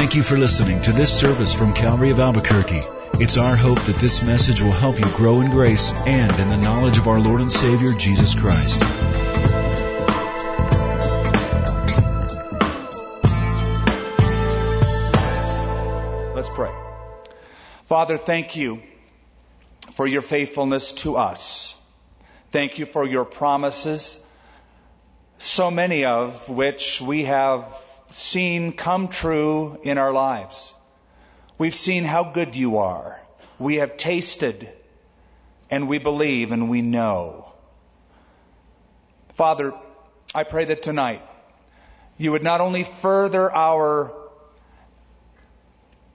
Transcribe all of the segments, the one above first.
Thank you for listening to this service from Calvary of Albuquerque. It's our hope that this message will help you grow in grace and in the knowledge of our Lord and Savior, Jesus Christ. Let's pray. Father, thank you for your faithfulness to us. Thank you for your promises, so many of which we have seen come true in our lives. We've seen how good you are. We have tasted, and we believe, and we know. Father, I pray that tonight you would not only further our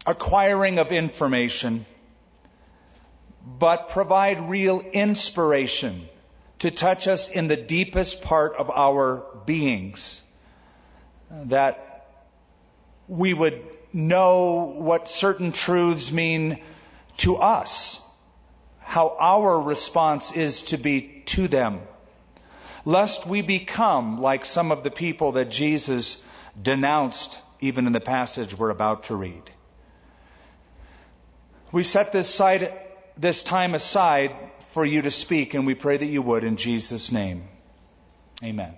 acquiring of information, but provide real inspiration to touch us in the deepest part of our beings, that we would know what certain truths mean to us, how our response is to be to them, lest we become like some of the people that Jesus denounced even in the passage we're about to read. We set this time aside for you to speak, and we pray that you would in Jesus' name. Amen.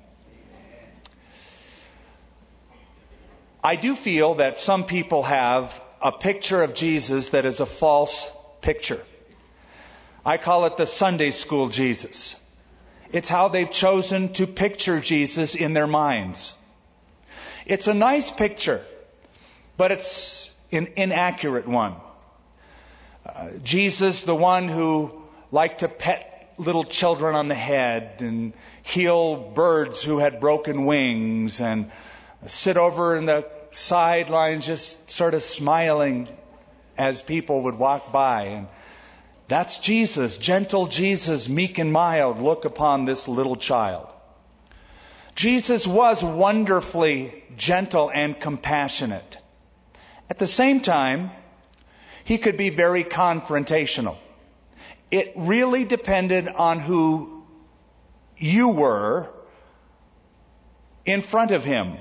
I do feel that some people have a picture of Jesus that is a false picture. I call it the Sunday school Jesus. It's how they've chosen to picture Jesus in their minds. It's a nice picture, but it's an inaccurate one. Jesus, the one who liked to pet little children on the head and heal birds who had broken wings and sit over in the sidelines just sort of smiling as people would walk by. And that's Jesus, gentle Jesus, meek and mild. Look upon this little child. Jesus was wonderfully gentle and compassionate. At the same time, he could be very confrontational. It really depended on who you were in front of him.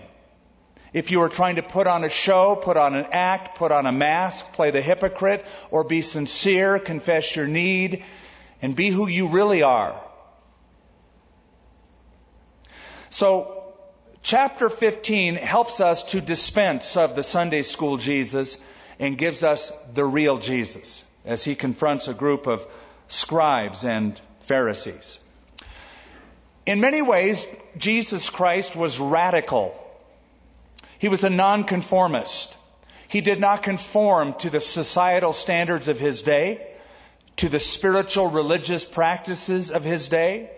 If you were trying to put on a show, put on an act, put on a mask, play the hypocrite, or be sincere, confess your need, and be who you really are. So, chapter 15 helps us to dispense of the Sunday school Jesus and gives us the real Jesus as he confronts a group of scribes and Pharisees. In many ways, Jesus Christ was radical. He was a nonconformist. He did not conform to the societal standards of his day, to the spiritual religious practices of his day.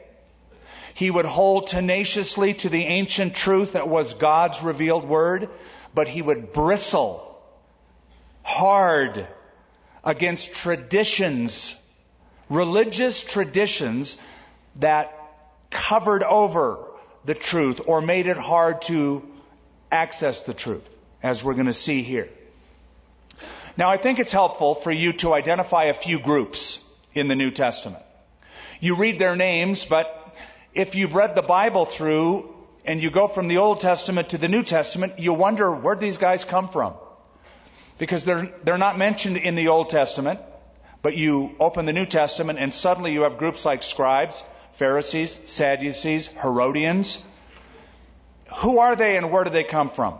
He would hold tenaciously to the ancient truth that was God's revealed word, but he would bristle hard against traditions, religious traditions that covered over the truth or made it hard to access the truth, as we're going to see here. Now, I think it's helpful for you to identify a few groups in the New Testament. You read their names, but if you've read the Bible through and you go from the Old Testament to the New Testament, you wonder, where'd these guys come from? Because they're not mentioned in the Old Testament, but you open the New Testament and suddenly you have groups like scribes, Pharisees, Sadducees, Herodians. Who are they and where do they come from?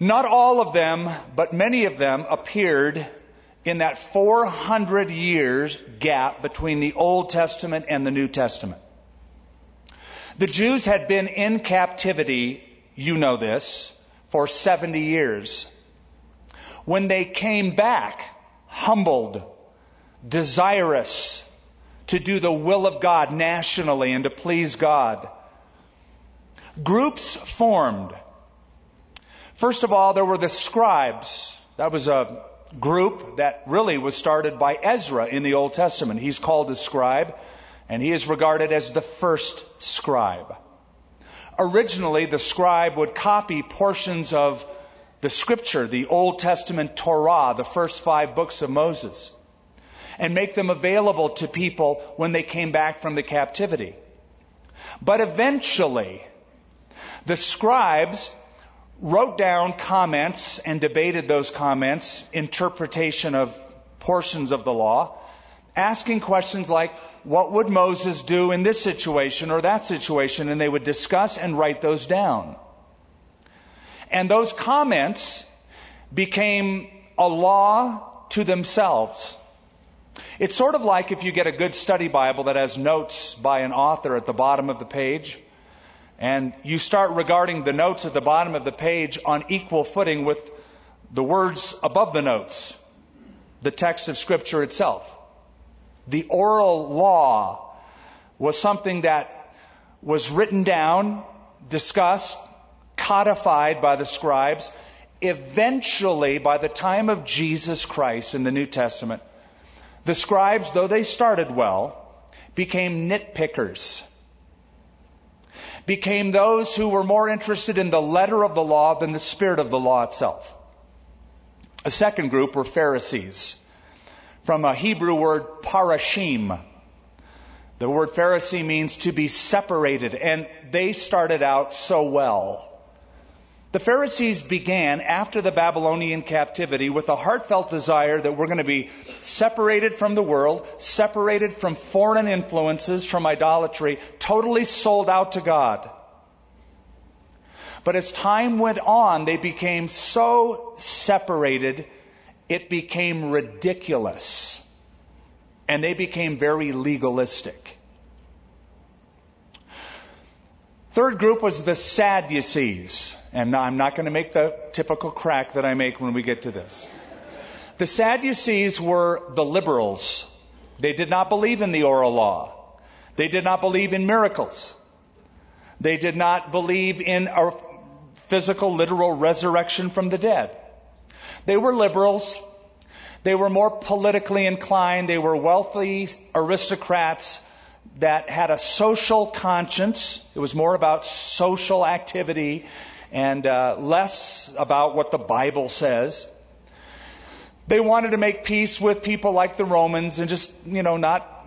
Not all of them, but many of them appeared in that 400 years gap between the Old Testament and the New Testament. The Jews had been in captivity, you know this, for 70 years. When they came back, humbled, desirous to do the will of God nationally and to please God, groups formed. First of all, there were the scribes. That was a group that really was started by Ezra in the Old Testament. He's called a scribe, and he is regarded as the first scribe. Originally, the scribe would copy portions of the Scripture, the Old Testament Torah, the first 5 books of Moses, and make them available to people when they came back from the captivity. But eventually, the scribes wrote down comments and debated those comments, interpretation of portions of the law, asking questions like, what would Moses do in this situation or that situation? And they would discuss and write those down. And those comments became a law to themselves. It's sort of like if you get a good study Bible that has notes by an author at the bottom of the page, and you start regarding the notes at the bottom of the page on equal footing with the words above the notes, the text of Scripture itself. The oral law was something that was written down, discussed, codified by the scribes. Eventually, by the time of Jesus Christ in the New Testament, the scribes, though they started well, became nitpickers, became those who were more interested in the letter of the law than the spirit of the law itself. A second group were Pharisees, from a Hebrew word, parashim. The word Pharisee means to be separated, and they started out so well. The Pharisees began after the Babylonian captivity with a heartfelt desire that we're going to be separated from the world, separated from foreign influences, from idolatry, totally sold out to God. But as time went on, they became so separated, it became ridiculous. And they became very legalistic. Third group was the Sadducees. And I'm not going to make the typical crack that I make when we get to this. The Sadducees were the liberals. They did not believe in the oral law. They did not believe in miracles. They did not believe in a physical, literal resurrection from the dead. They were liberals. They were more politically inclined. They were wealthy aristocrats that had a social conscience. It was more about social activity and less about what the Bible says. They wanted to make peace with people like the Romans and just, not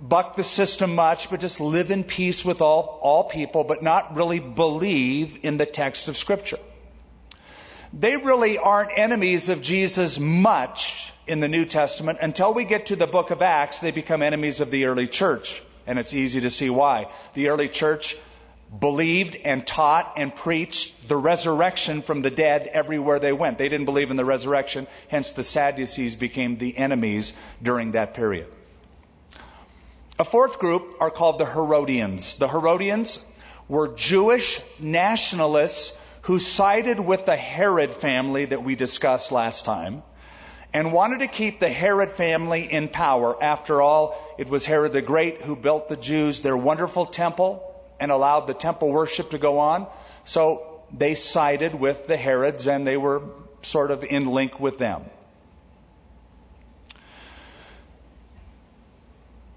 buck the system much, but just live in peace with all people, but not really believe in the text of Scripture. They really aren't enemies of Jesus much in the New Testament. Until we get to the book of Acts, they become enemies of the early church. And it's easy to see why. The early church believed and taught and preached the resurrection from the dead everywhere they went. They didn't believe in the resurrection. Hence, the Sadducees became the enemies during that period. A fourth group are called the Herodians. The Herodians were Jewish nationalists who sided with the Herod family that we discussed last time and wanted to keep the Herod family in power. After all, it was Herod the Great who built the Jews their wonderful temple and allowed the temple worship to go on. So they sided with the Herods and they were sort of in link with them.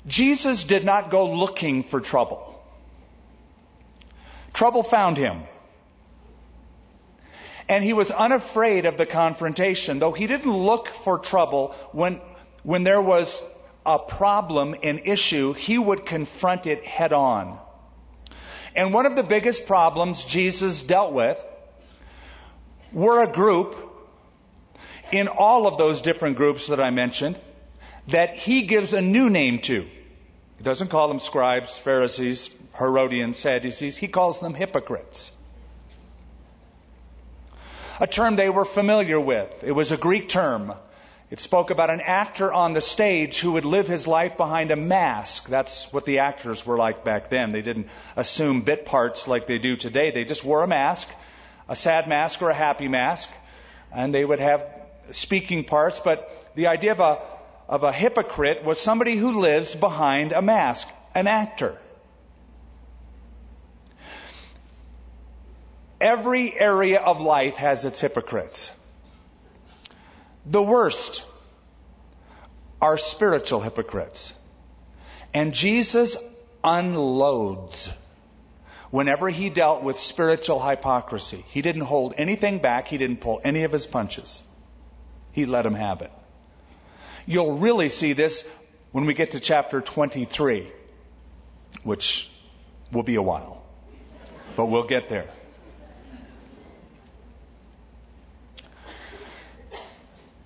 Jesus did not go looking for trouble. Trouble found him. And he was unafraid of the confrontation, though he didn't look for trouble. When there was a problem, an issue, he would confront it head on. And one of the biggest problems Jesus dealt with were a group in all of those different groups that I mentioned that he gives a new name to. He doesn't call them scribes, Pharisees, Herodians, Sadducees. He calls them hypocrites. A term they were familiar with. It was a Greek term. It spoke about an actor on the stage who would live his life behind a mask. That's what the actors were like back then. They didn't assume bit parts like they do today. They just wore a mask, a sad mask or a happy mask, and they would have speaking parts. But the idea of a hypocrite was somebody who lives behind a mask, an actor. Every area of life has its hypocrites. The worst are spiritual hypocrites. And Jesus unloads whenever he dealt with spiritual hypocrisy. He didn't hold anything back. He didn't pull any of his punches. He let him have it. You'll really see this when we get to chapter 23, which will be a while, but we'll get there.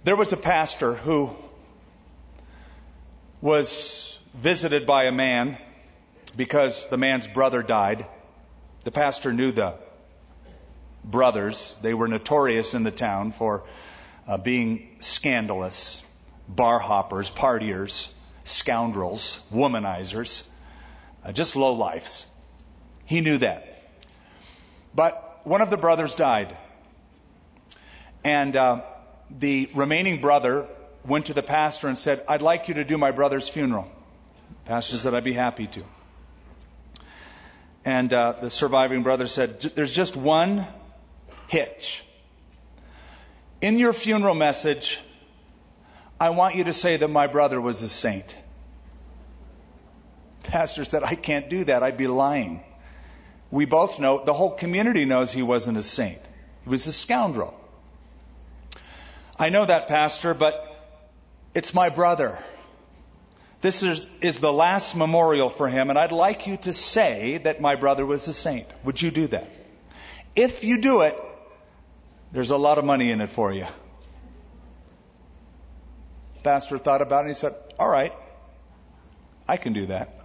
There was a pastor who was visited by a man because the man's brother died. The pastor knew the brothers. They were notorious in the town for being scandalous, bar hoppers, partiers, scoundrels, womanizers, just lowlifes. He knew that. But one of the brothers died. And the remaining brother went to the pastor and said, "I'd like you to do my brother's funeral." The pastor said, "I'd be happy to." And the surviving brother said, "There's just one hitch. In your funeral message, I want you to say that my brother was a saint." The pastor said, "I can't do that. I'd be lying. We both know, the whole community knows he wasn't a saint. He was a scoundrel. I know that, pastor, but it's my brother. This is the last memorial for him, and I'd like you to say that my brother was a saint. Would you do that? If you do it, there's a lot of money in it for you." Pastor thought about it, and he said, "All right, I can do that."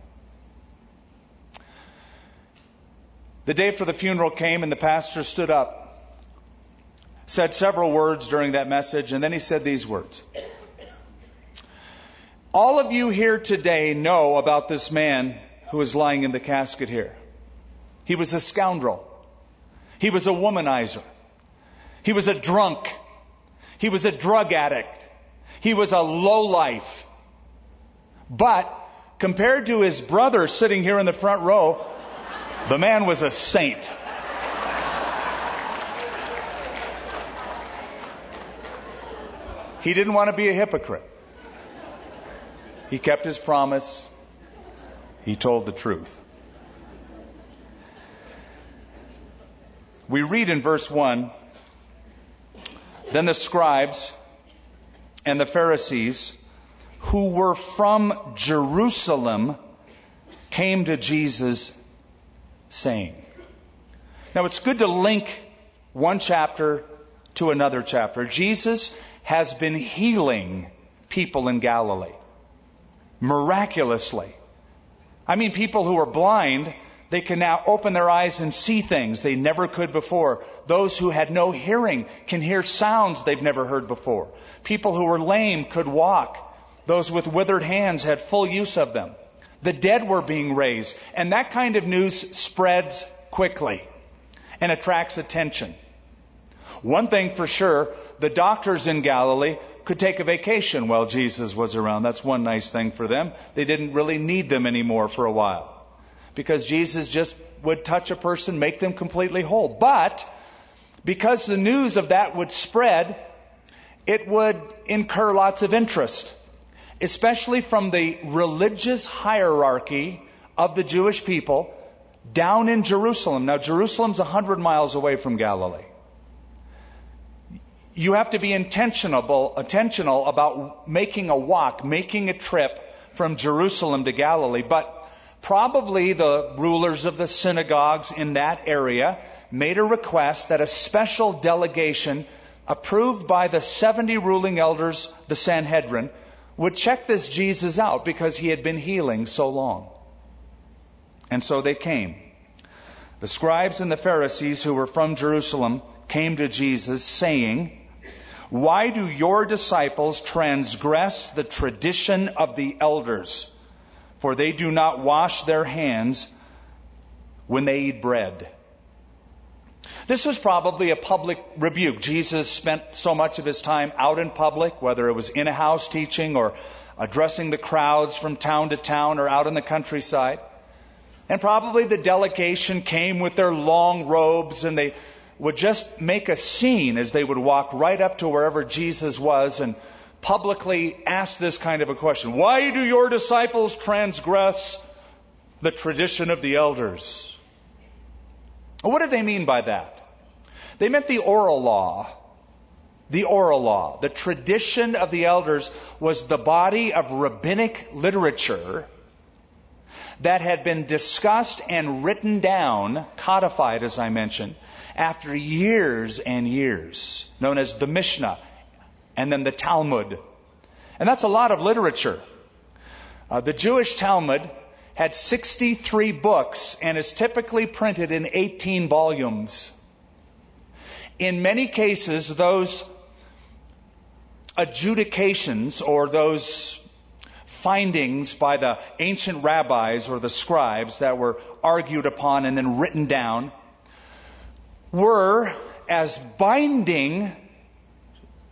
The day for the funeral came, and the pastor stood up, said several words during that message, and then he said these words. "All of you here today know about this man who is lying in the casket here. He was a scoundrel. He was a womanizer. He was a drunk. He was a drug addict. He was a lowlife. But compared to his brother sitting here in the front row, the man was a saint." He didn't want to be a hypocrite. He kept his promise. He told the truth. We read in verse 1, "Then the scribes and the Pharisees who were from Jerusalem came to Jesus saying." Now it's good to link one chapter to another chapter. Jesus has been healing people in Galilee miraculously. I mean, people who are blind, they can now open their eyes and see things they never could before. Those who had no hearing can hear sounds they've never heard before. People who were lame could walk. Those with withered hands had full use of them. The dead were being raised. And that kind of news spreads quickly and attracts attention. One thing for sure, the doctors in Galilee could take a vacation while Jesus was around. That's one nice thing for them. They didn't really need them anymore for a while, because Jesus just would touch a person, make them completely whole. But because the news of that would spread, it would incur lots of interest, especially from the religious hierarchy of the Jewish people down in Jerusalem. Now, Jerusalem's 100 miles away from Galilee. You have to be intentional about making a walk, making a trip from Jerusalem to Galilee. But probably the rulers of the synagogues in that area made a request that a special delegation approved by the 70 ruling elders, the Sanhedrin, would check this Jesus out because he had been healing so long. And so they came. The scribes and the Pharisees who were from Jerusalem came to Jesus saying, "Why do your disciples transgress the tradition of the elders? For they do not wash their hands when they eat bread." This was probably a public rebuke. Jesus spent so much of his time out in public, whether it was in a house teaching or addressing the crowds from town to town or out in the countryside. And probably the delegation came with their long robes, and they would just make a scene as they would walk right up to wherever Jesus was and publicly ask this kind of a question. "Why do your disciples transgress the tradition of the elders?" What did they mean by that? They meant the oral law. The oral law. The tradition of the elders was the body of rabbinic literature that had been discussed and written down, codified, as I mentioned, after years and years, known as the Mishnah. and then the Talmud. And that's a lot of literature. The Jewish Talmud had 63 books and is typically printed in 18 volumes. In many cases, those adjudications or those findings by the ancient rabbis or the scribes that were argued upon and then written down were as binding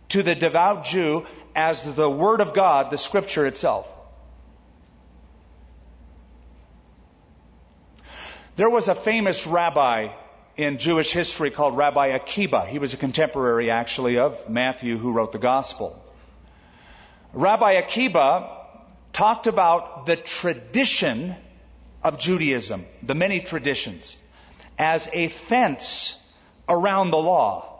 to the devout Jew as the Word of God, the Scripture itself. There was a famous rabbi in Jewish history called Rabbi Akiba. He was a contemporary, actually, of Matthew, who wrote the Gospel. Rabbi Akiba talked about the tradition of Judaism, the many traditions, as a fence around the law.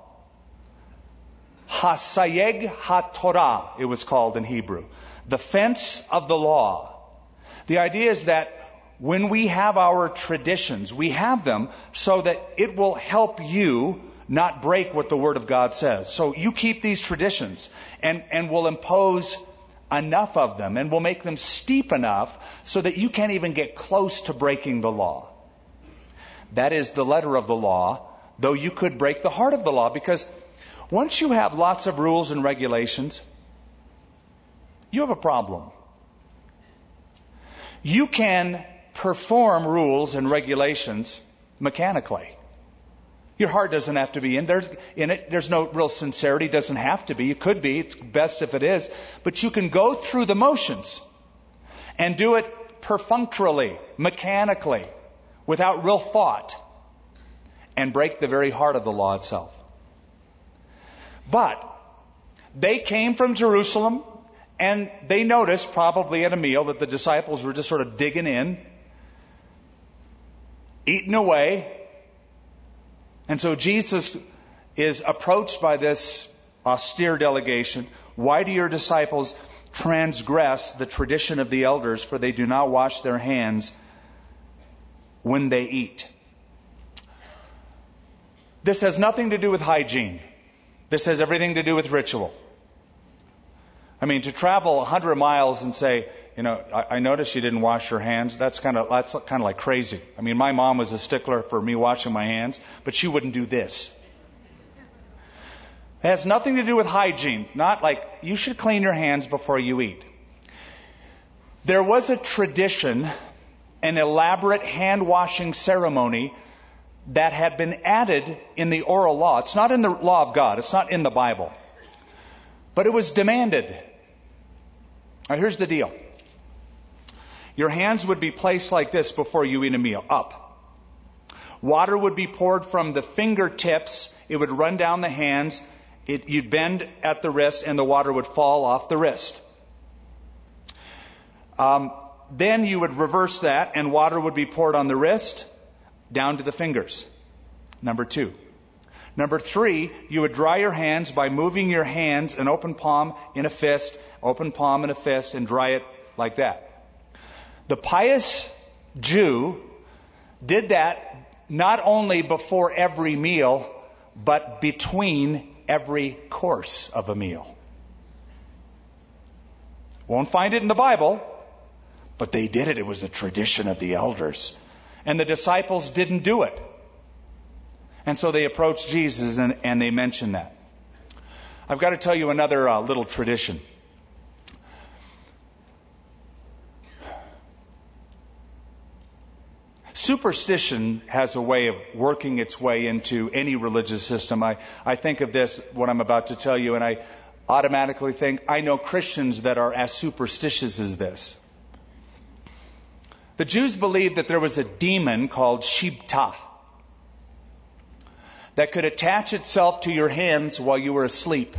Hasayeg HaTorah, it was called in Hebrew. The fence of the law. The idea is that when we have our traditions, we have them so that it will help you not break what the Word of God says. So you keep these traditions and will impose enough of them and will make them steep enough so that you can't even get close to breaking the law. That is the letter of the law, though you could break the heart of the law, because once you have lots of rules and regulations, you have a problem. You can perform rules and regulations mechanically. Your heart doesn't have to be in it. There's no real sincerity. It doesn't have to be. It could be. It's best if it is. But you can go through the motions and do it perfunctorily, mechanically, without real thought, and break the very heart of the law itself. But they came from Jerusalem, and they noticed, probably at a meal, that the disciples were just sort of digging in, eating away. And so Jesus is approached by this austere delegation. Why do your disciples transgress the tradition of the elders, for they do not wash their hands when they eat? This has nothing to do with hygiene. This has everything to do with ritual. I mean, to travel 100 miles and say, you know, I noticed you didn't wash your hands. That's kind of like crazy. I mean, my mom was a stickler for me washing my hands, but she wouldn't do this. It has nothing to do with hygiene. Not like you should clean your hands before you eat. There was a tradition, an elaborate hand washing ceremony that had been added in the oral law. It's not in the law of God. It's not in the Bible. But it was demanded. Now, here's the deal. Your hands would be placed like this before you eat a meal, up. Water would be poured from the fingertips. It would run down the hands. You'd bend at the wrist, and the water would fall off the wrist. Then you would reverse that, and water would be poured on the wrist, down to the fingers. Number two. Number three, you would dry your hands by moving your hands, an open palm in a fist, open palm in a fist, and dry it like that. The pious Jew did that not only before every meal, but between every course of a meal. Won't find it in the Bible, but they did it. It was a tradition of the elders. And the disciples didn't do it. And so they approached Jesus and they mentioned that. I've got to tell you another little tradition. Superstition has a way of working its way into any religious system. I think of this, what I'm about to tell you, and I automatically think, I know Christians that are as superstitious as this. The Jews believed that there was a demon called Shibta that could attach itself to your hands while you were asleep.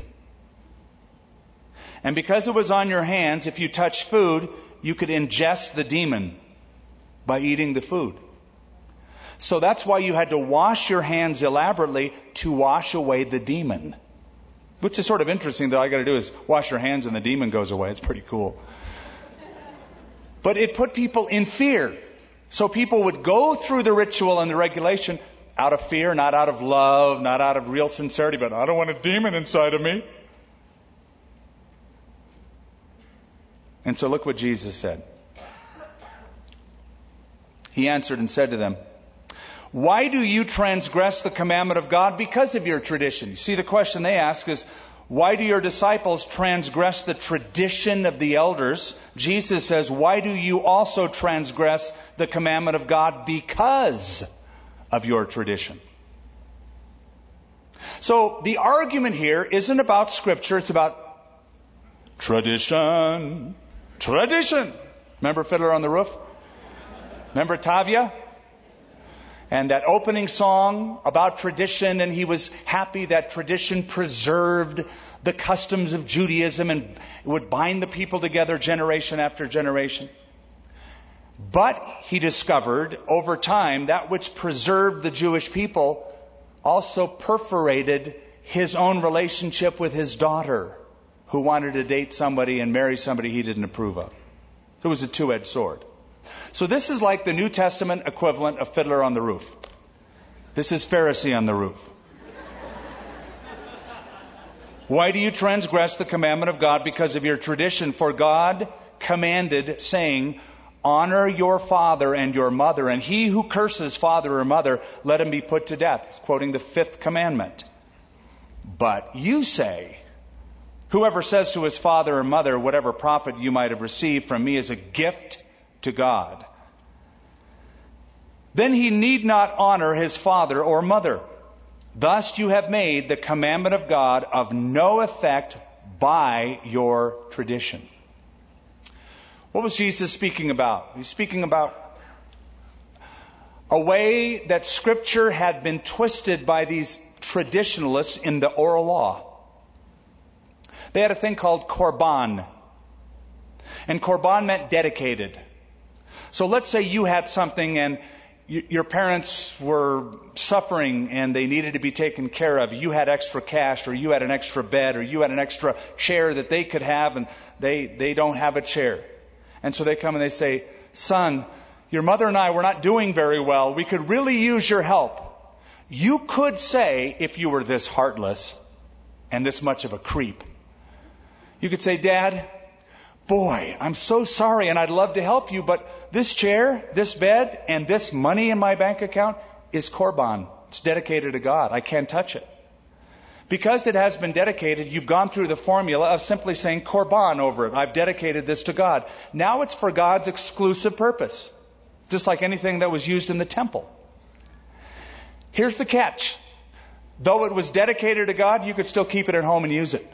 And because it was on your hands, if you touched food, you could ingest the demon by eating the food. So that's why you had to wash your hands elaborately to wash away the demon. Which is sort of interesting that all you got to do is wash your hands and the demon goes away. It's pretty cool. But it put people in fear. So people would go through the ritual and the regulation out of fear, not out of love, not out of real sincerity, but I don't want a demon inside of me. And so look what Jesus said. He answered and said to them, "Why do you transgress the commandment of God because of your tradition?" You see, the question they ask is, why do your disciples transgress the tradition of the elders? Jesus says, why do you also transgress the commandment of God because of your tradition? So the argument here isn't about Scripture. It's about tradition. Tradition. Remember Fiddler on the Roof? Remember Tavia? And that opening song about tradition, and he was happy that tradition preserved the customs of Judaism and would bind the people together generation after generation. But he discovered over time that which preserved the Jewish people also perforated his own relationship with his daughter, who wanted to date somebody and marry somebody he didn't approve of. It was a two-edged sword. So this is like the New Testament equivalent of Fiddler on the Roof. This is Pharisee on the Roof. Why do you transgress the commandment of God because of your tradition? For God commanded, saying, honor your father and your mother, and he who curses father or mother, let him be put to death. It's quoting the fifth commandment. But you say, whoever says to his father or mother, whatever profit you might have received from me is a gift to God, then he need not honor his father or mother. Thus you have made the commandment of God of no effect by your tradition. What was Jesus speaking about? He's speaking about a way that Scripture had been twisted by these traditionalists in the oral law. They had a thing called korban. And korban meant dedicated. So let's say you had something and your parents were suffering and they needed to be taken care of. You had extra cash, or you had an extra bed, or you had an extra chair that they could have, and they don't have a chair. And so they come and they say, son, your mother and I, we're not doing very well. We could really use your help. You could say, if you were this heartless and this much of a creep, you could say, Dad, boy, I'm so sorry, and I'd love to help you, but this chair, this bed, and this money in my bank account is korban. It's dedicated to God. I can't touch it. Because it has been dedicated, you've gone through the formula of simply saying korban over it. I've dedicated this to God. Now it's for God's exclusive purpose, just like anything that was used in the temple. Here's the catch. Though it was dedicated to God, you could still keep it at home and use it.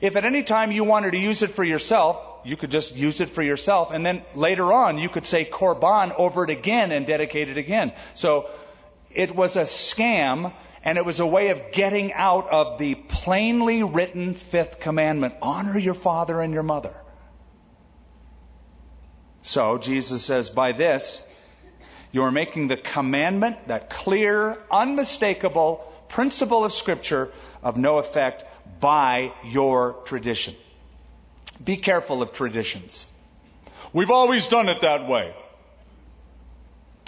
If at any time you wanted to use it for yourself, you could just use it for yourself. And then later on, you could say korban over it again and dedicate it again. So it was a scam, and it was a way of getting out of the plainly written fifth commandment. Honor your father and your mother. So Jesus says, by this, you are making the commandment, that clear, unmistakable principle of Scripture, of no effect by your tradition. Be careful of traditions. We've always done it that way,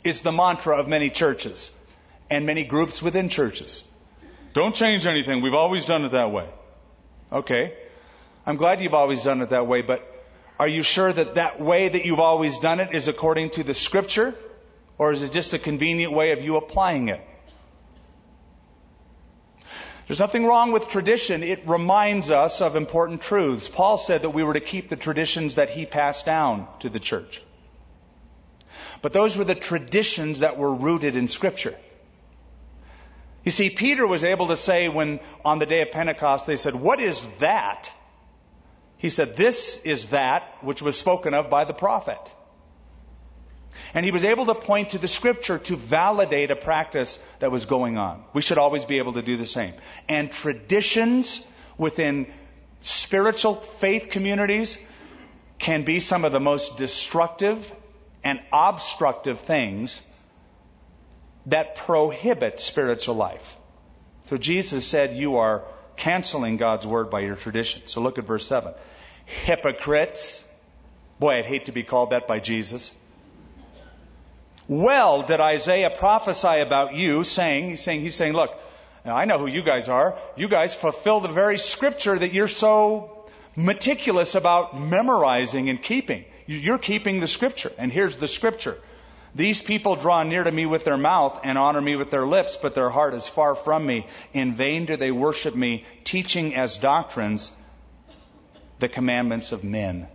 is the mantra of many churches and many groups within churches. Don't change anything. We've always done it that way. Okay. I'm glad you've always done it that way, but are you sure that that way that you've always done it is according to the Scripture? Or is it just a convenient way of you applying it? There's nothing wrong with tradition. It reminds us of important truths. Paul said that we were to keep the traditions that he passed down to the church. But those were the traditions that were rooted in Scripture. You see, Peter was able to say when on the day of Pentecost they said, "What is that?" He said, "This is that which was spoken of by the prophet." And he was able to point to the Scripture to validate a practice that was going on. We should always be able to do the same. And traditions within spiritual faith communities can be some of the most destructive and obstructive things that prohibit spiritual life. So Jesus said, you are canceling God's word by your tradition. So look at verse 7. Hypocrites. Boy, I'd hate to be called that by Jesus. Well, did Isaiah prophesy about you, saying, he's saying, look, I know who you guys are. You guys fulfill the very Scripture that you're so meticulous about memorizing and keeping. You're keeping the scripture, and here's the scripture. These people draw near to me with their mouth and honor me with their lips, but their heart is far from me. In vain do they worship me, teaching as doctrines the commandments of men.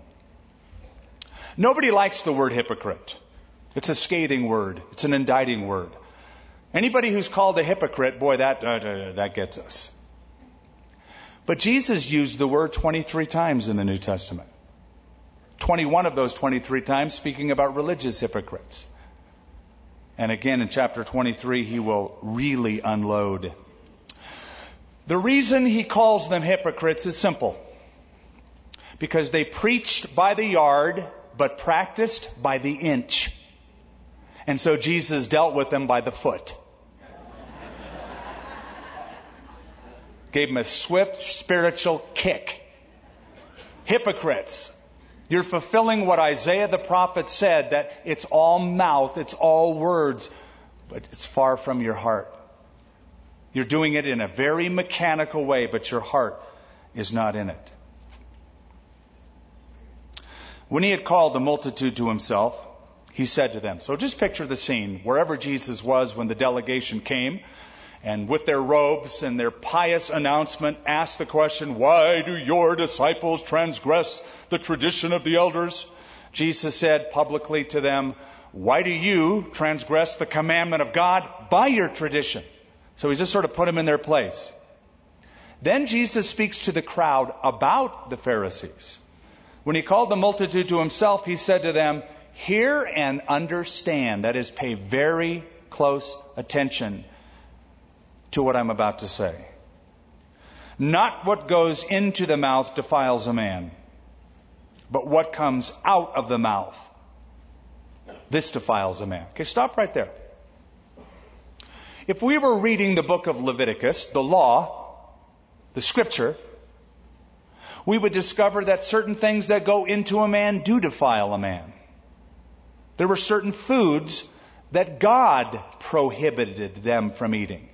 Nobody likes the word hypocrite. It's a scathing word. It's an indicting word. Anybody who's called a hypocrite, boy, that gets us. But Jesus used the word 23 times in the New Testament. 21 of those 23 times speaking about religious hypocrites. And again, in chapter 23, he will really unload. The reason he calls them hypocrites is simple. Because they preached by the yard, but practiced by the inch. And so Jesus dealt with them by the foot. Gave them a swift spiritual kick. Hypocrites. You're fulfilling what Isaiah the prophet said, that it's all mouth, it's all words, but it's far from your heart. You're doing it in a very mechanical way, but your heart is not in it. When he had called the multitude to himself, he said to them, so just picture the scene, wherever Jesus was when the delegation came, and with their robes and their pious announcement, asked the question, why do your disciples transgress the tradition of the elders? Jesus said publicly to them, why do you transgress the commandment of God by your tradition? So he just sort of put them in their place. Then Jesus speaks to the crowd about the Pharisees. When he called the multitude to himself, he said to them, hear and understand, that is, pay very close attention to what I'm about to say. Not what goes into the mouth defiles a man, but what comes out of the mouth, this defiles a man. Okay, stop right there. If we were reading the book of Leviticus, the law, the scripture, we would discover that certain things that go into a man do defile a man. There were certain foods that God prohibited them from eating.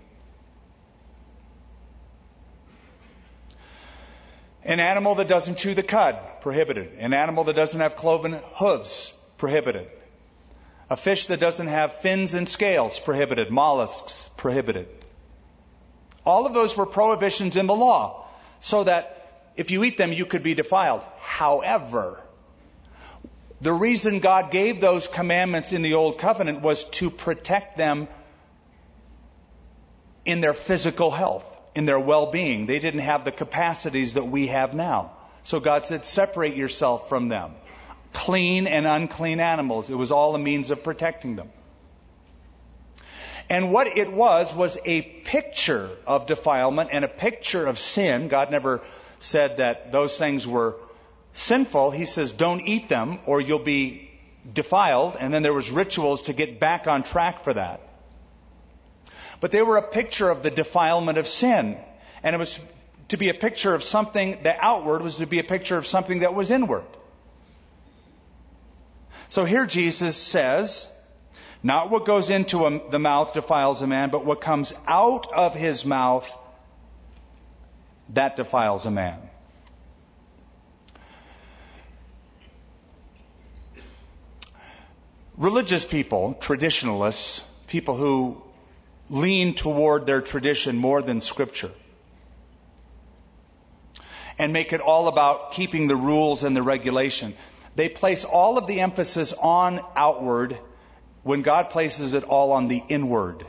An animal that doesn't chew the cud, prohibited. An animal that doesn't have cloven hooves, prohibited. A fish that doesn't have fins and scales, prohibited. Mollusks, prohibited. All of those were prohibitions in the law, so that if you eat them, you could be defiled. However, the reason God gave those commandments in the Old Covenant was to protect them in their physical health, in their well-being. They didn't have the capacities that we have now. So God said, separate yourself from them. Clean and unclean animals. It was all a means of protecting them. And what it was a picture of defilement and a picture of sin. God never said that those things were sinful. He says, don't eat them or you'll be defiled. And then there was rituals to get back on track for that. But they were a picture of the defilement of sin. And it was to be a picture of something, the outward was to be a picture of something that was inward. So here Jesus says, not what goes into the mouth defiles a man, but what comes out of his mouth, that defiles a man. Religious people, traditionalists, people who lean toward their tradition more than Scripture, and make it all about keeping the rules and the regulation. They place all of the emphasis on outward when God places it all on the inward.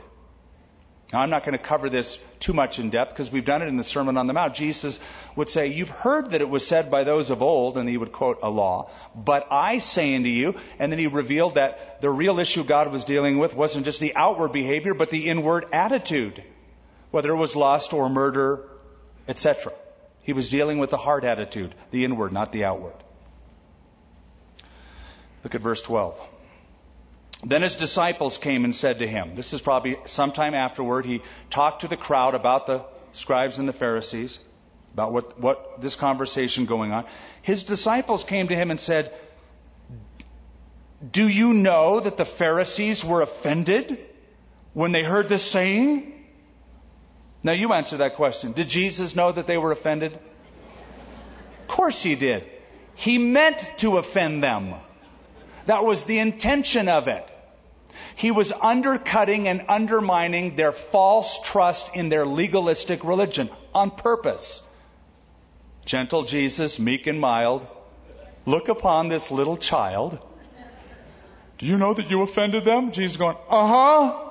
Now, I'm not going to cover this too much in depth because we've done it in the Sermon on the Mount. Jesus would say, you've heard that it was said by those of old, and he would quote a law, but I say unto you, and then he revealed that the real issue God was dealing with wasn't just the outward behavior, but the inward attitude, whether it was lust or murder, etc. He was dealing with the heart attitude, the inward, not the outward. Look at verse 12. Then his disciples came and said to him, this is probably sometime afterward, he talked to the crowd about the scribes and the Pharisees, about what this conversation going on. His disciples came to him and said, do you know that the Pharisees were offended when they heard this saying? Now you answer that question. Did Jesus know that they were offended? Of course he did. He meant to offend them. That was the intention of it. He was undercutting and undermining their false trust in their legalistic religion on purpose. Gentle Jesus, meek and mild, look upon this little child. Do you know that you offended them? Jesus going, uh-huh.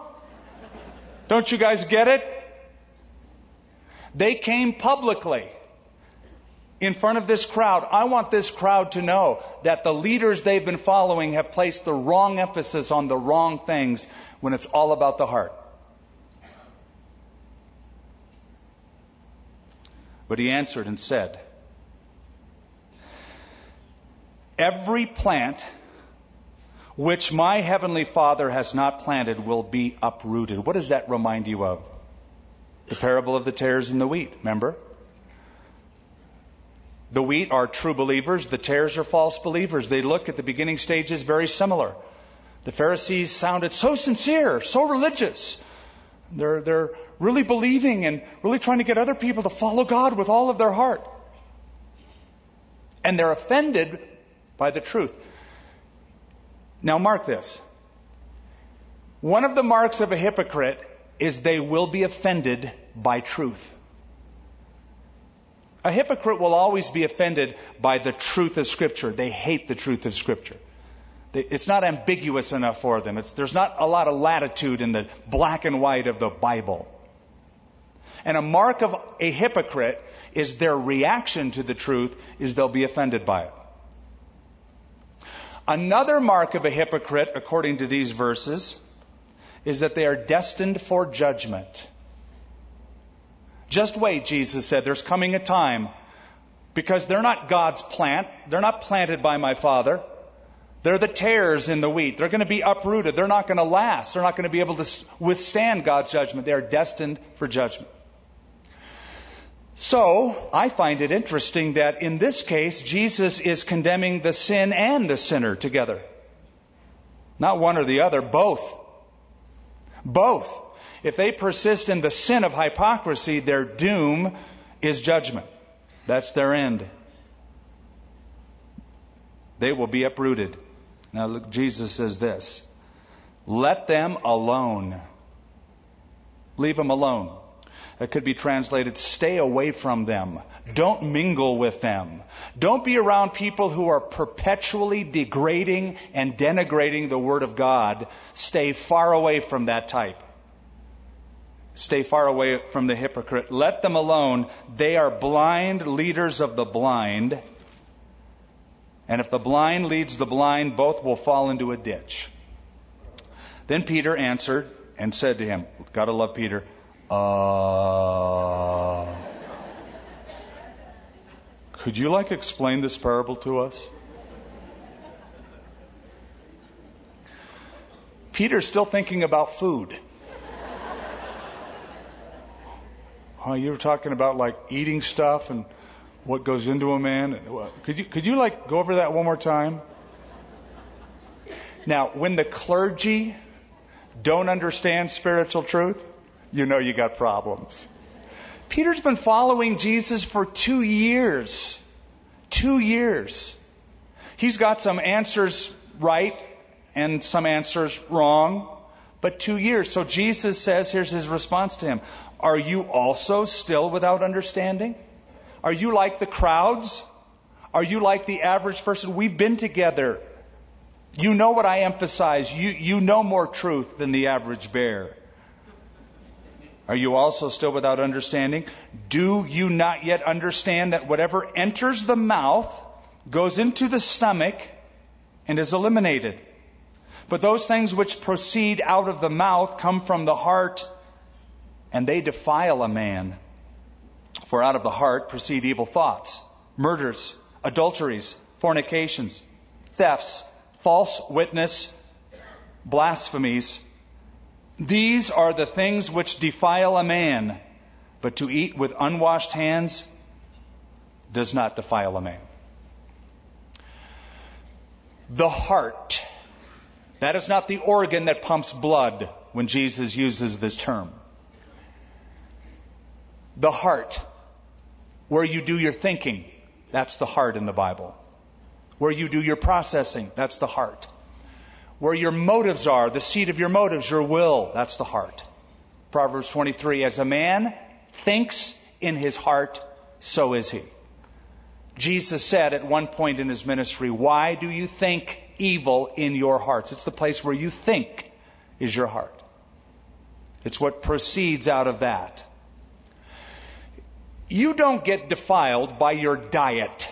Don't you guys get it? They came publicly in front of this crowd. I want this crowd to know that the leaders they've been following have placed the wrong emphasis on the wrong things when it's all about the heart. But he answered and said, every plant which my heavenly Father has not planted will be uprooted. What does that remind you of? The parable of the tares and the wheat, remember? The wheat are true believers. The tares are false believers. They look at the beginning stages very similar. The Pharisees sounded so sincere, so religious. They're really believing and really trying to get other people to follow God with all of their heart. And they're offended by the truth. Now mark this. One of the marks of a hypocrite is they will be offended by truth. A hypocrite will always be offended by the truth of Scripture. They hate the truth of Scripture. It's not ambiguous enough for them. There's not a lot of latitude in the black and white of the Bible. And a mark of a hypocrite is their reaction to the truth is they'll be offended by it. Another mark of a hypocrite, according to these verses, is that they are destined for judgment. Just wait, Jesus said, there's coming a time, because they're not God's plant. They're not planted by my Father. They're the tares in the wheat. They're going to be uprooted. They're not going to last. They're not going to be able to withstand God's judgment. They are destined for judgment. So, I find it interesting that in this case, Jesus is condemning the sin and the sinner together. Not one or the other, both. Both. If they persist in the sin of hypocrisy, their doom is judgment. That's their end. They will be uprooted. Now, look, Jesus says this. Let them alone. Leave them alone. That could be translated, stay away from them. Don't mingle with them. Don't be around people who are perpetually degrading and denigrating the Word of God. Stay far away from that type. Stay far away from the hypocrite. Let them alone. They are blind leaders of the blind. And if the blind leads the blind, both will fall into a ditch. Then Peter answered and said to him, gotta love Peter, could you explain this parable to us? Peter's still thinking about food. Oh, you were talking about eating stuff and what goes into a man. Could you go over that one more time? Now, when the clergy don't understand spiritual truth, you know you got problems. Peter's been following Jesus for 2 years. 2 years. He's got some answers right and some answers wrong, but 2 years. So Jesus says, here's his response to him. Are you also still without understanding? Are you like the crowds? Are you like the average person? We've been together. You know what I emphasize. You know more truth than the average bear. Are you also still without understanding? Do you not yet understand that whatever enters the mouth goes into the stomach and is eliminated? But those things which proceed out of the mouth come from the heart, and they defile a man. For out of the heart proceed evil thoughts, murders, adulteries, fornications, thefts, false witness, blasphemies. These are the things which defile a man, but to eat with unwashed hands does not defile a man. The heart. That is not the organ that pumps blood when Jesus uses this term. The heart, where you do your thinking. That's the heart in the Bible. Where you do your processing, that's the heart. Where your motives are, the seat of your motives, your will, that's the heart. Proverbs 23, as a man thinks in his heart, so is he. Jesus said at one point in his ministry, why do you think evil in your hearts? It's the place where you think is your heart. It's what proceeds out of that. You don't get defiled by your diet.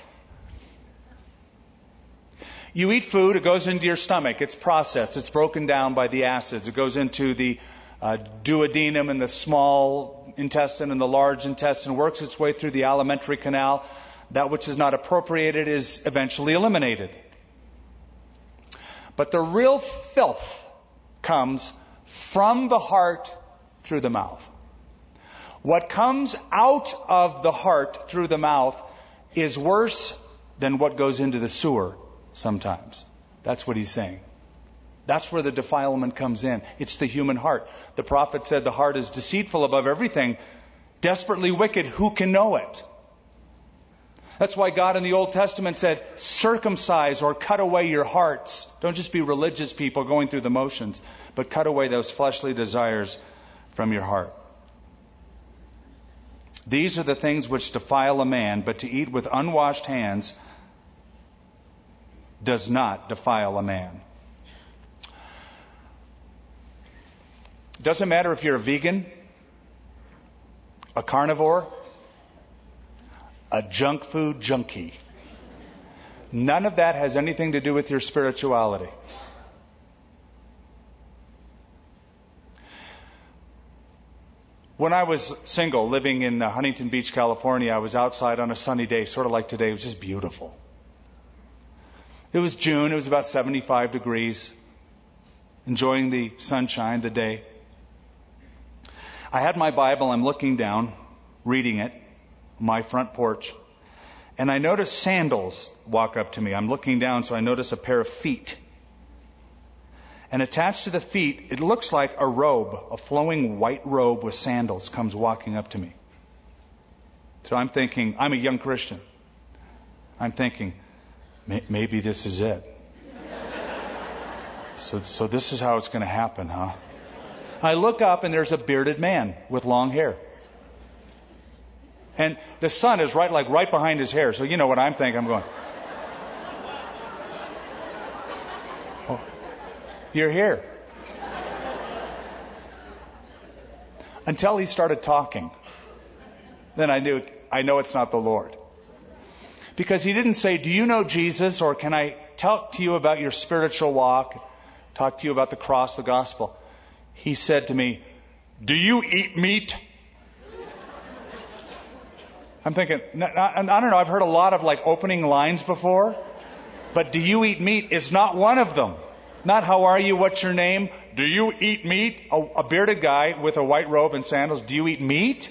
You eat food, it goes into your stomach, it's processed, it's broken down by the acids, it goes into the duodenum and the small intestine and the large intestine, works its way through the alimentary canal. That which is not appropriated is eventually eliminated. But the real filth comes from the heart through the mouth. What comes out of the heart through the mouth is worse than what goes into the sewer. Sometimes. That's what he's saying. That's where the defilement comes in. It's the human heart. The prophet said the heart is deceitful above everything, desperately wicked. Who can know it? That's why God in the Old Testament said, circumcise or cut away your hearts. Don't just be religious people going through the motions, but cut away those fleshly desires from your heart. These are the things which defile a man, but to eat with unwashed hands does not defile a man. Doesn't matter if you're a vegan, a carnivore, a junk food junkie. None of that has anything to do with your spirituality. When I was single, living in Huntington Beach, California, I was outside on a sunny day, sort of like today. It was just beautiful. It was June. It was about 75 degrees. Enjoying the sunshine, the day. I had my Bible. I'm looking down, reading it, my front porch. And I notice sandals walk up to me. I'm looking down, so I notice a pair of feet. And attached to the feet, it looks like a robe, a flowing white robe with sandals comes walking up to me. So I'm thinking, I'm a young Christian. I'm thinking, maybe this is it. So this is how it's going to happen, huh? I look up and there's a bearded man with long hair. And the sun is right behind his hair. So you know what I'm thinking. I'm going, oh, you're here. Until he started talking. Then I knew, I know it's not the Lord. Because he didn't say, do you know Jesus? Or can I talk to you about your spiritual walk? Talk to you about the cross, the gospel. He said to me, do you eat meat? I'm thinking, I don't know. I've heard a lot of opening lines before. But do you eat meat is not one of them. Not how are you? What's your name? Do you eat meat? A bearded guy with a white robe and sandals. Do you eat meat?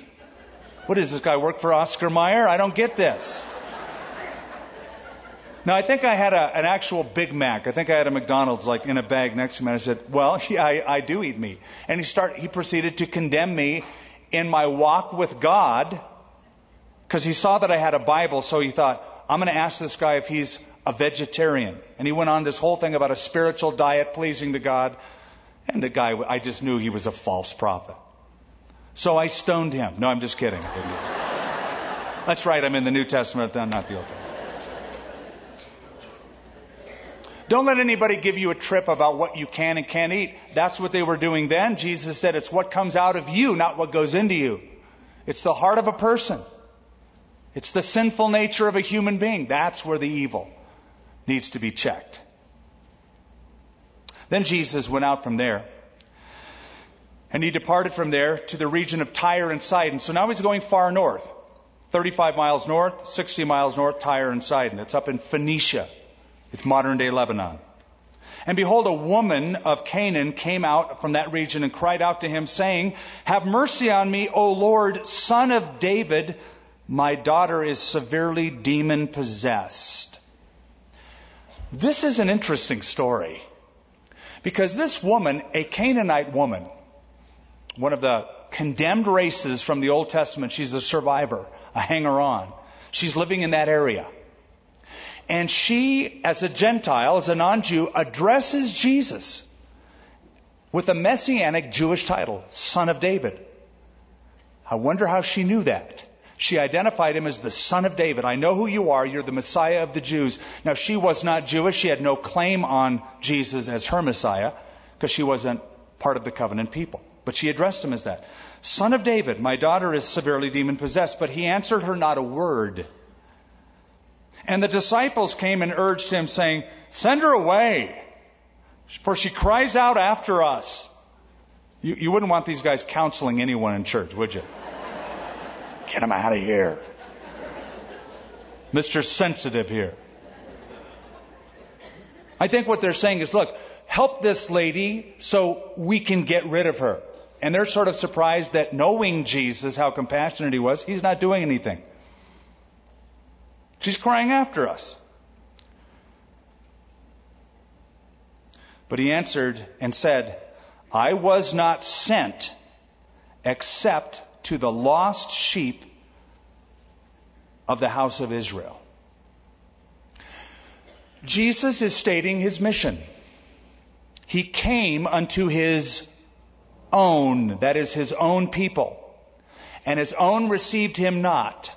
What does this guy work for Oscar Mayer? I don't get this. Now, I think I had an actual Big Mac. I think I had a McDonald's in a bag next to me. And I said, well, yeah, I do eat meat. And he proceeded to condemn me in my walk with God because he saw that I had a Bible. So he thought, I'm going to ask this guy if he's a vegetarian. And he went on this whole thing about a spiritual diet pleasing to God. And the guy, I just knew he was a false prophet. So I stoned him. No, I'm just kidding. That's right. I'm in the New Testament, not the Old Testament. Don't let anybody give you a trip about what you can and can't eat. That's what they were doing then. Jesus said it's what comes out of you, not what goes into you. It's the heart of a person. It's the sinful nature of a human being. That's where the evil needs to be checked. Then Jesus went out from there. And he departed from there to the region of Tyre and Sidon. So now he's going far north. 35 miles north, 60 miles north, Tyre and Sidon. It's up in Phoenicia. It's modern-day Lebanon. And behold, a woman of Canaan came out from that region and cried out to him, saying, have mercy on me, O Lord, son of David. My daughter is severely demon-possessed. This is an interesting story. Because this woman, a Canaanite woman, one of the condemned races from the Old Testament, she's a survivor, a hanger-on. She's living in that area. And she, as a Gentile, as a non-Jew, addresses Jesus with a messianic Jewish title, Son of David. I wonder how she knew that. She identified him as the Son of David. I know who you are. You're the Messiah of the Jews. Now, she was not Jewish. She had no claim on Jesus as her Messiah because she wasn't part of the covenant people. But she addressed him as that. Son of David, my daughter is severely demon-possessed. But he answered her not a word. And the disciples came and urged him, saying, send her away, for she cries out after us. You wouldn't want these guys counseling anyone in church, would you? Get him out of here. Mr. Sensitive here. I think what they're saying is, look, help this lady so we can get rid of her. And they're sort of surprised that knowing Jesus, how compassionate he was, he's not doing anything. She's crying after us. But he answered and said, I was not sent except to the lost sheep of the house of Israel. Jesus is stating his mission. He came unto his own, that is his own people, and his own received him not.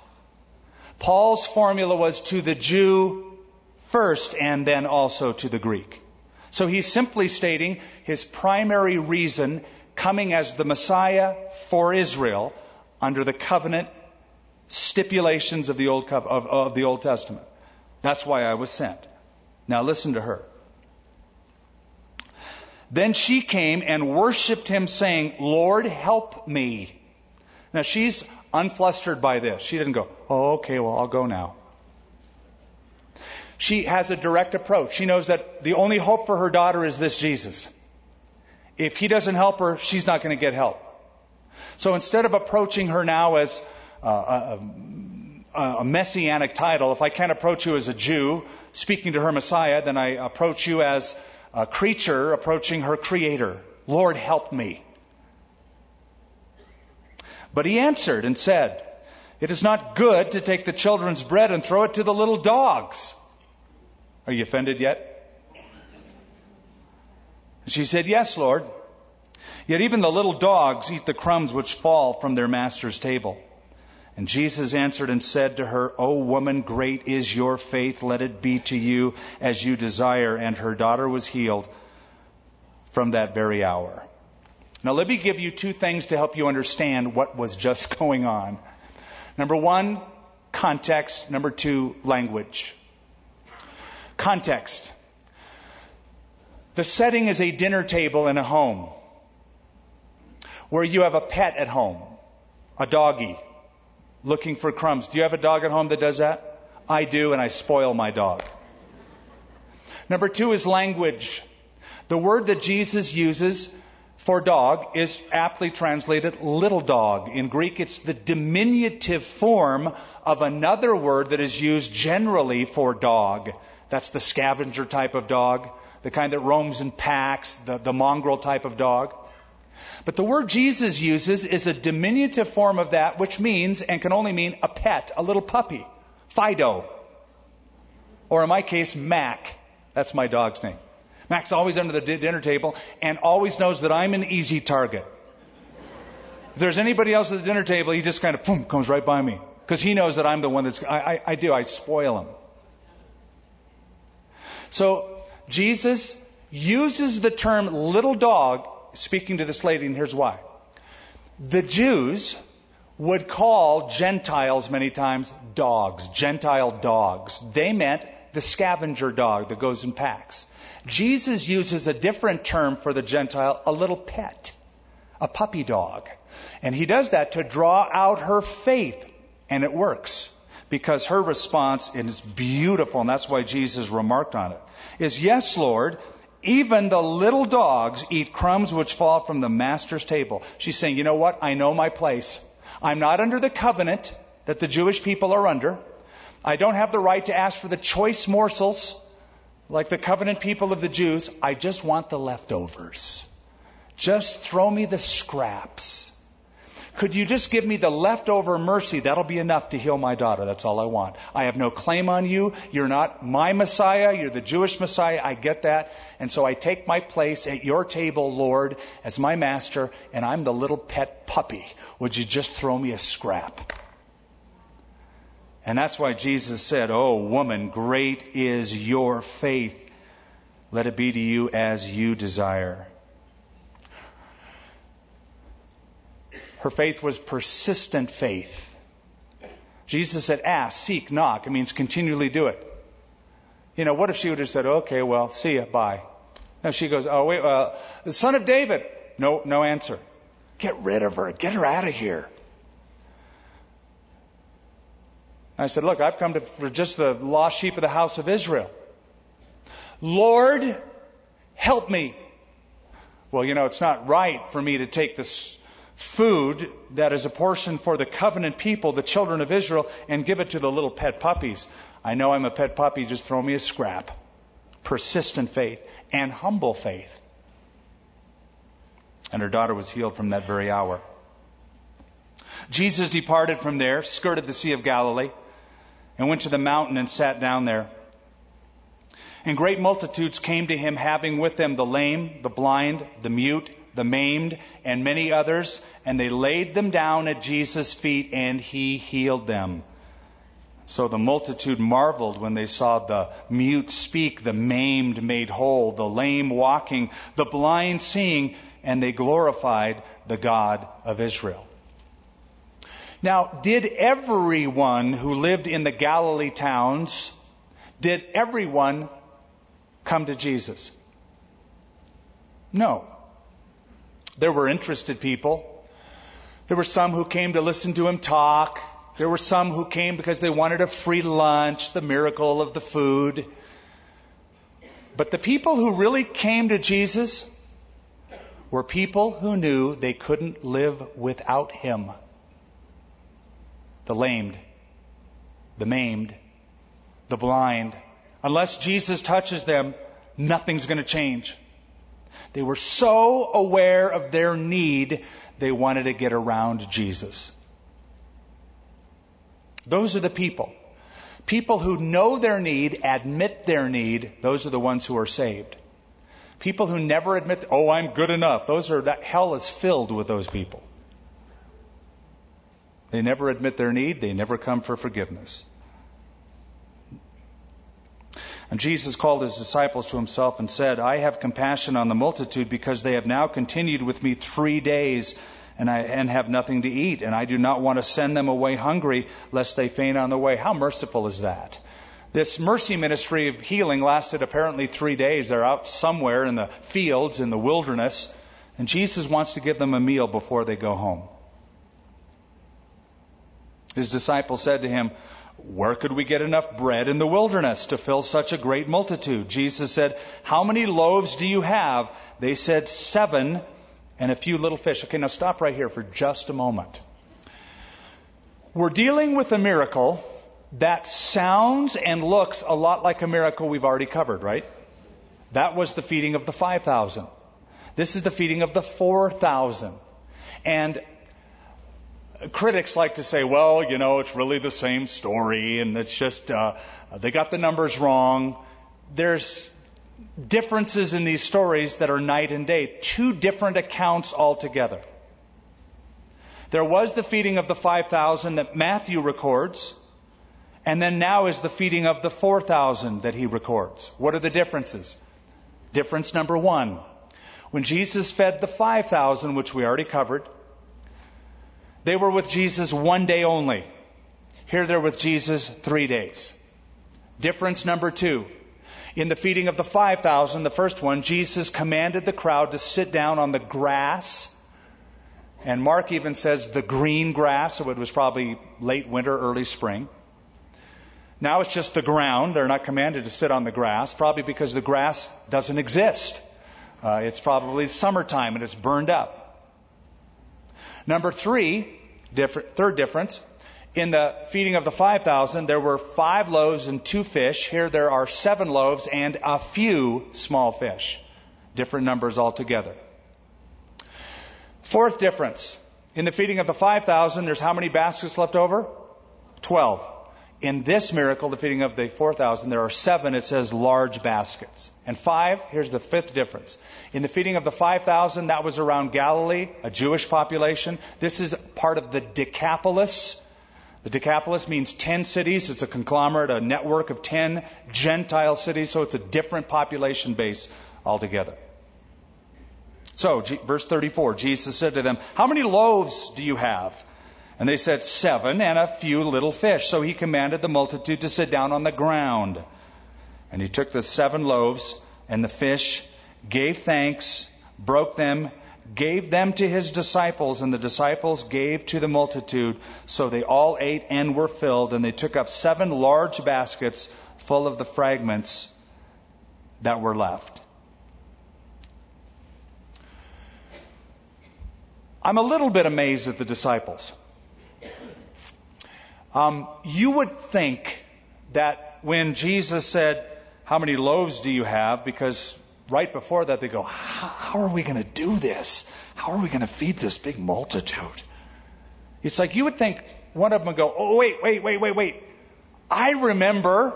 Paul's formula was to the Jew first and then also to the Greek. So he's simply stating his primary reason coming as the Messiah for Israel under the covenant stipulations of the Old Testament. That's why I was sent. Now listen to her. Then she came and worshipped him, saying, Lord, help me. Now she's unflustered by this. She didn't go, oh, okay, well, I'll go now. She has a direct approach. She knows that the only hope for her daughter is this Jesus. If he doesn't help her, she's not going to get help. So instead of approaching her now as a messianic title, if I can't approach you as a Jew, speaking to her Messiah, then I approach you as a creature approaching her Creator. Lord, help me. But he answered and said, it is not good to take the children's bread and throw it to the little dogs. Are you offended yet? And she said, yes, Lord. Yet even the little dogs eat the crumbs which fall from their master's table. And Jesus answered and said to her, O woman, great is your faith. Let it be to you as you desire. And her daughter was healed from that very hour. Now, let me give you two things to help you understand what was just going on. Number one, context. Number two, language. Context. The setting is a dinner table in a home where you have a pet at home, a doggy looking for crumbs. Do you have a dog at home that does that? I do, and I spoil my dog. Number two is language. The word that Jesus uses for dog is aptly translated little dog. In Greek, it's the diminutive form of another word that is used generally for dog. That's the scavenger type of dog, the kind that roams in packs, the mongrel type of dog. But the word Jesus uses is a diminutive form of that, which means and can only mean a pet, a little puppy, Fido, or in my case, Mac. That's my dog's name. Mac's always under the dinner table and always knows that I'm an easy target. If there's anybody else at the dinner table, he just kind of boom, comes right by me because he knows that I'm the one that's... I spoil him. So Jesus uses the term little dog, speaking to this lady, and here's why. The Jews would call Gentiles many times dogs, Gentile dogs. They meant the scavenger dog that goes in packs. Jesus uses a different term for the Gentile, a little pet, a puppy dog. And he does that to draw out her faith, and it works. Because her response, and it's beautiful, and that's why Jesus remarked on it, is, yes, Lord, even the little dogs eat crumbs which fall from the master's table. She's saying, you know what? I know my place. I'm not under the covenant that the Jewish people are under. I don't have the right to ask for the choice morsels like the covenant people of the Jews. I just want the leftovers. Just throw me the scraps. Could you just give me the leftover mercy? That'll be enough to heal my daughter. That's all I want. I have no claim on you. You're not my Messiah. You're the Jewish Messiah. I get that. And so I take my place at your table, Lord, as my master, and I'm the little pet puppy. Would you just throw me a scrap? And that's why Jesus said, "Oh, woman, great is your faith. Let it be to you as you desire." Her faith was persistent faith. Jesus said, ask, seek, knock. It means continually do it. You know, what if she would have said, okay, well, see ya, bye. No, she goes, oh, wait, the son of David. No answer. Get rid of her. Get her out of here. I said, look, I've come for just the lost sheep of the house of Israel. Lord, help me. Well, you know, it's not right for me to take this food that is a portion for the covenant people, the children of Israel, and give it to the little pet puppies. I know I'm a pet puppy, just throw me a scrap. Persistent faith and humble faith. And her daughter was healed from that very hour. Jesus departed from there, skirted the Sea of Galilee, and went to the mountain and sat down there. And great multitudes came to him, having with them the lame, the blind, the mute, the maimed, and many others, and they laid them down at Jesus' feet, and he healed them. So the multitude marveled when they saw the mute speak, the maimed made whole, the lame walking, the blind seeing, and they glorified the God of Israel. Now, did everyone who lived in the Galilee towns, did everyone come to Jesus? No. There were interested people. There were some who came to listen to him talk. There were some who came because they wanted a free lunch, the miracle of the food. But the people who really came to Jesus were people who knew they couldn't live without him. The lamed, the maimed, the blind. Unless Jesus touches them, nothing's going to change. They were so aware of their need, they wanted to get around Jesus. Those are the people. People who know their need, admit their need, those are the ones who are saved. People who never admit, oh, I'm good enough, that hell is filled with those people. They never admit their need, they never come for forgiveness. And Jesus called his disciples to himself and said, I have compassion on the multitude because they have now continued with me 3 days and have nothing to eat. And I do not want to send them away hungry lest they faint on the way. How merciful is that? This mercy ministry of healing lasted apparently 3 days. They're out somewhere in the fields, in the wilderness. And Jesus wants to give them a meal before they go home. His disciples said to him, where could we get enough bread in the wilderness to fill such a great multitude? Jesus said, how many loaves do you have? They said, 7 and a few little fish. Okay, now stop right here for just a moment. We're dealing with a miracle that sounds and looks a lot like a miracle we've already covered, right? That was the feeding of the 5,000. This is the feeding of the 4,000. And critics like to say, well, you know, it's really the same story, and it's just they got the numbers wrong. There's differences in these stories that are night and day. 2 different accounts altogether. There was the feeding of the 5,000 that Matthew records, and then now is the feeding of the 4,000 that he records. What are the differences? Difference number 1. When Jesus fed the 5,000, which we already covered, they were with Jesus one day only. Here they're with Jesus 3 days. Difference number 2. In the feeding of the 5,000, the first one, Jesus commanded the crowd to sit down on the grass. And Mark even says the green grass, so it was probably late winter, early spring. Now it's just the ground. They're not commanded to sit on the grass, probably because the grass doesn't exist. It's probably summertime and it's burned up. Number 3, third difference, in the feeding of the 5,000, there were 5 loaves and 2 fish. Here there are 7 loaves and a few small fish. Different numbers altogether. Fourth difference, In the feeding of the 5,000, there's how many baskets left over? 12. In this miracle, the feeding of the 4,000, there are 7, it says large baskets. And 5, here's the 5th difference. In the feeding of the 5,000, that was around Galilee, a Jewish population. This is part of the Decapolis. The Decapolis means 10 cities. It's a conglomerate, a network of 10 Gentile cities, so it's a different population base altogether. So, verse 34, Jesus said to them, "How many loaves do you have?" And they said, 7 and a few little fish. So he commanded the multitude to sit down on the ground. And he took the 7 loaves and the fish, gave thanks, broke them, gave them to his disciples, and the disciples gave to the multitude. So they all ate and were filled, and they took up 7 large baskets full of the fragments that were left. I'm a little bit amazed at the disciples. You would think that when Jesus said, "How many loaves do you have?" because right before that they go, how are we going to do this? How are we going to feed this big multitude? It's like you would think one of them would go, "Oh, wait. I remember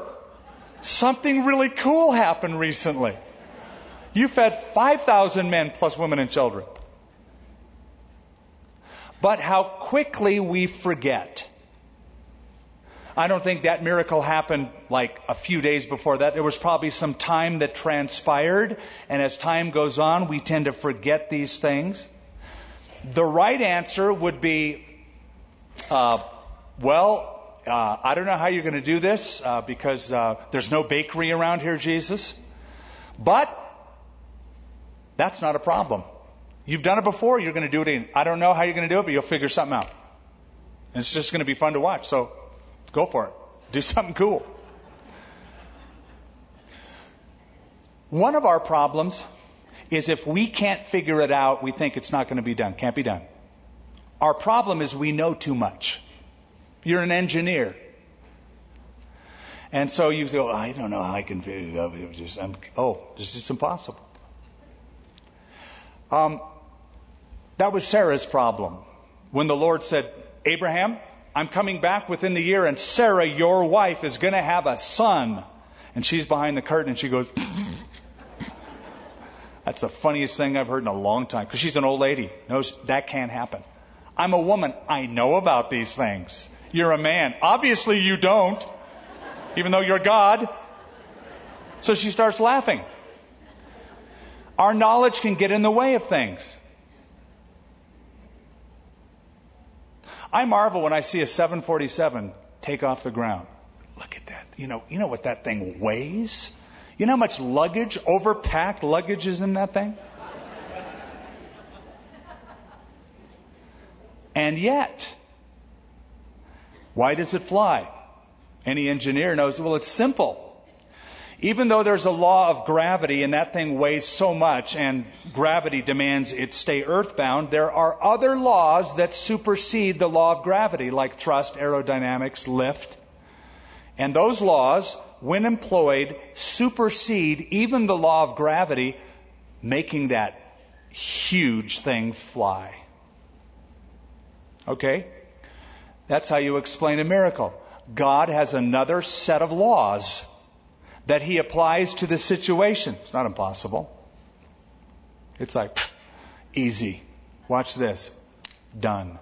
something really cool happened recently. You fed 5,000 men plus women and children." But how quickly we forget. I don't think that miracle happened like a few days before that. There was probably some time that transpired, and as time goes on, we tend to forget these things. The right answer would be, I don't know how you're going to do this because there's no bakery around here, Jesus. But that's not a problem. You've done it before. You're going to do it again. I don't know how you're going to do it, but you'll figure something out. And it's just going to be fun to watch. So go for it. Do something cool. One of our problems is if we can't figure it out, we think it's not going to be done. Can't be done. Our problem is we know too much. You're an engineer. And so you go, "I don't know how I can figure it out. It's impossible." That was Sarah's problem. When the Lord said, "Abraham, I'm coming back within the year, and Sarah, your wife, is going to have a son." And she's behind the curtain, and she goes, "That's the funniest thing I've heard in a long time." Because she's an old lady. No, that can't happen. I'm a woman. I know about these things. You're a man. Obviously you don't, even though you're God. So she starts laughing. Our knowledge can get in the way of things. I marvel when I see a 747 take off the ground. Look at that. You know what that thing weighs? You know how much luggage, overpacked luggage, is in that thing? And yet, why does it fly? Any engineer knows, well, it's simple. Even though there's a law of gravity and that thing weighs so much and gravity demands it stay earthbound, there are other laws that supersede the law of gravity, like thrust, aerodynamics, lift. And those laws, when employed, supersede even the law of gravity, making that huge thing fly. Okay? That's how you explain a miracle. God has another set of laws that he applies to the situation. It's not impossible. It's like, easy. Watch this. Done.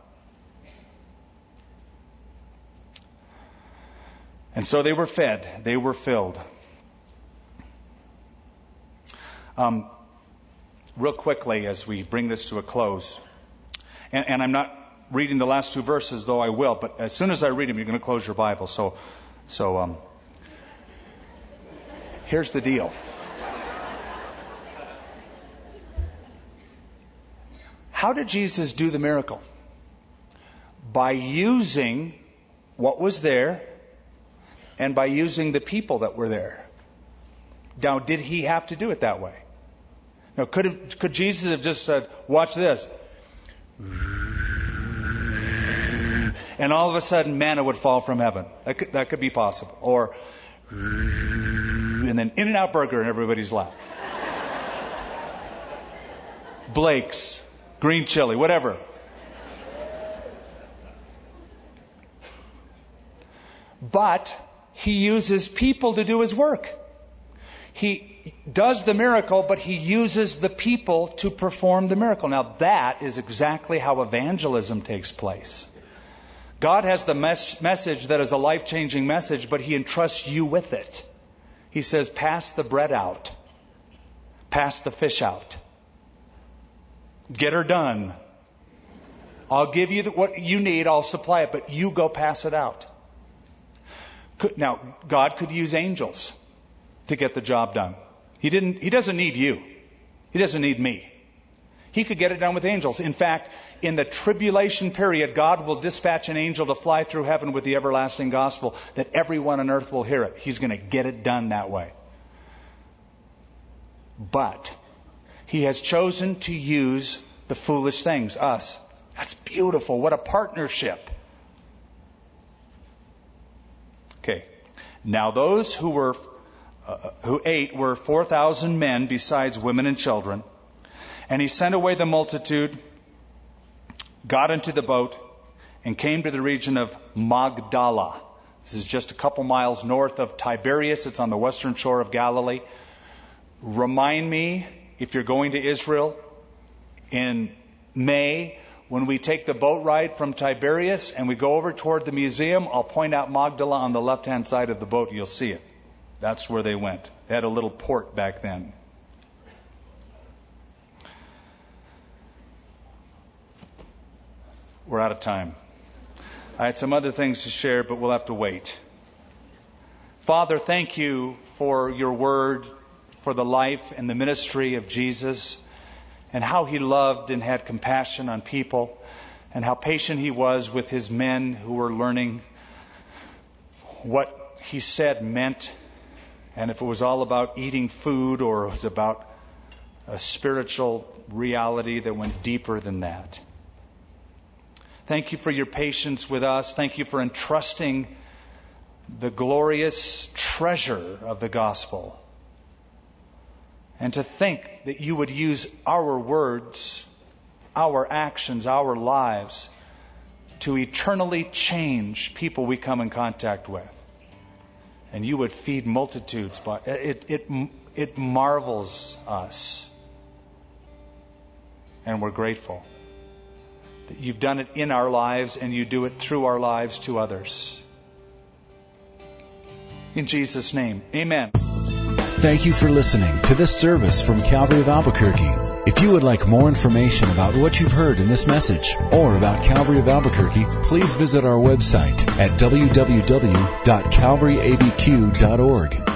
And so they were fed. They were filled. Real quickly, as we bring this to a close, and I'm not reading the last 2 verses, though I will, but as soon as I read them, you're going to close your Bible. So here's the deal. How did Jesus do the miracle? By using what was there and by using the people that were there. Now, did he have to do it that way? Now, could Jesus have just said, "Watch this," and all of a sudden manna would fall from heaven? That could be possible. Or, and then In-N-Out Burger in everybody's lap. Blake's, green chili, whatever. but he uses people to do his work. He does the miracle, but he uses the people to perform the miracle. Now, that is exactly how evangelism takes place. God has the message that is a life-changing message, but he entrusts you with it. He says, pass the bread out. Pass the fish out. Get her done. I'll give you what you need. I'll supply it, but you go pass it out. Now, God could use angels to get the job done. He doesn't need you. He doesn't need me. He could get it done with angels. In fact, in the tribulation period, God will dispatch an angel to fly through heaven with the everlasting gospel that everyone on earth will hear it. He's going to get it done that way. But he has chosen to use the foolish things, us. That's beautiful. What a partnership. Okay. Now those who ate were 4,000 men besides women and children. And he sent away the multitude, got into the boat, and came to the region of Magdala. This is just a couple miles north of Tiberias. It's on the western shore of Galilee. Remind me, if you're going to Israel in May, when we take the boat ride from Tiberias and we go over toward the museum, I'll point out Magdala on the left-hand side of the boat. You'll see it. That's where they went. They had a little port back then. We're out of time. I had some other things to share, but we'll have to wait. Father, thank you for your word, for the life and the ministry of Jesus, and how he loved and had compassion on people, and how patient he was with his men who were learning what he said meant, and if it was all about eating food or it was about a spiritual reality that went deeper than that. Thank you for your patience with us. Thank you for entrusting the glorious treasure of the gospel. And to think that you would use our words, our actions, our lives to eternally change people we come in contact with. And you would feed multitudes. But it marvels us. And we're grateful that you've done it in our lives and you do it through our lives to others. In Jesus' name, amen. Thank you for listening to this service from Calvary of Albuquerque. If you would like more information about what you've heard in this message or about Calvary of Albuquerque, please visit our website at www.calvaryabq.org.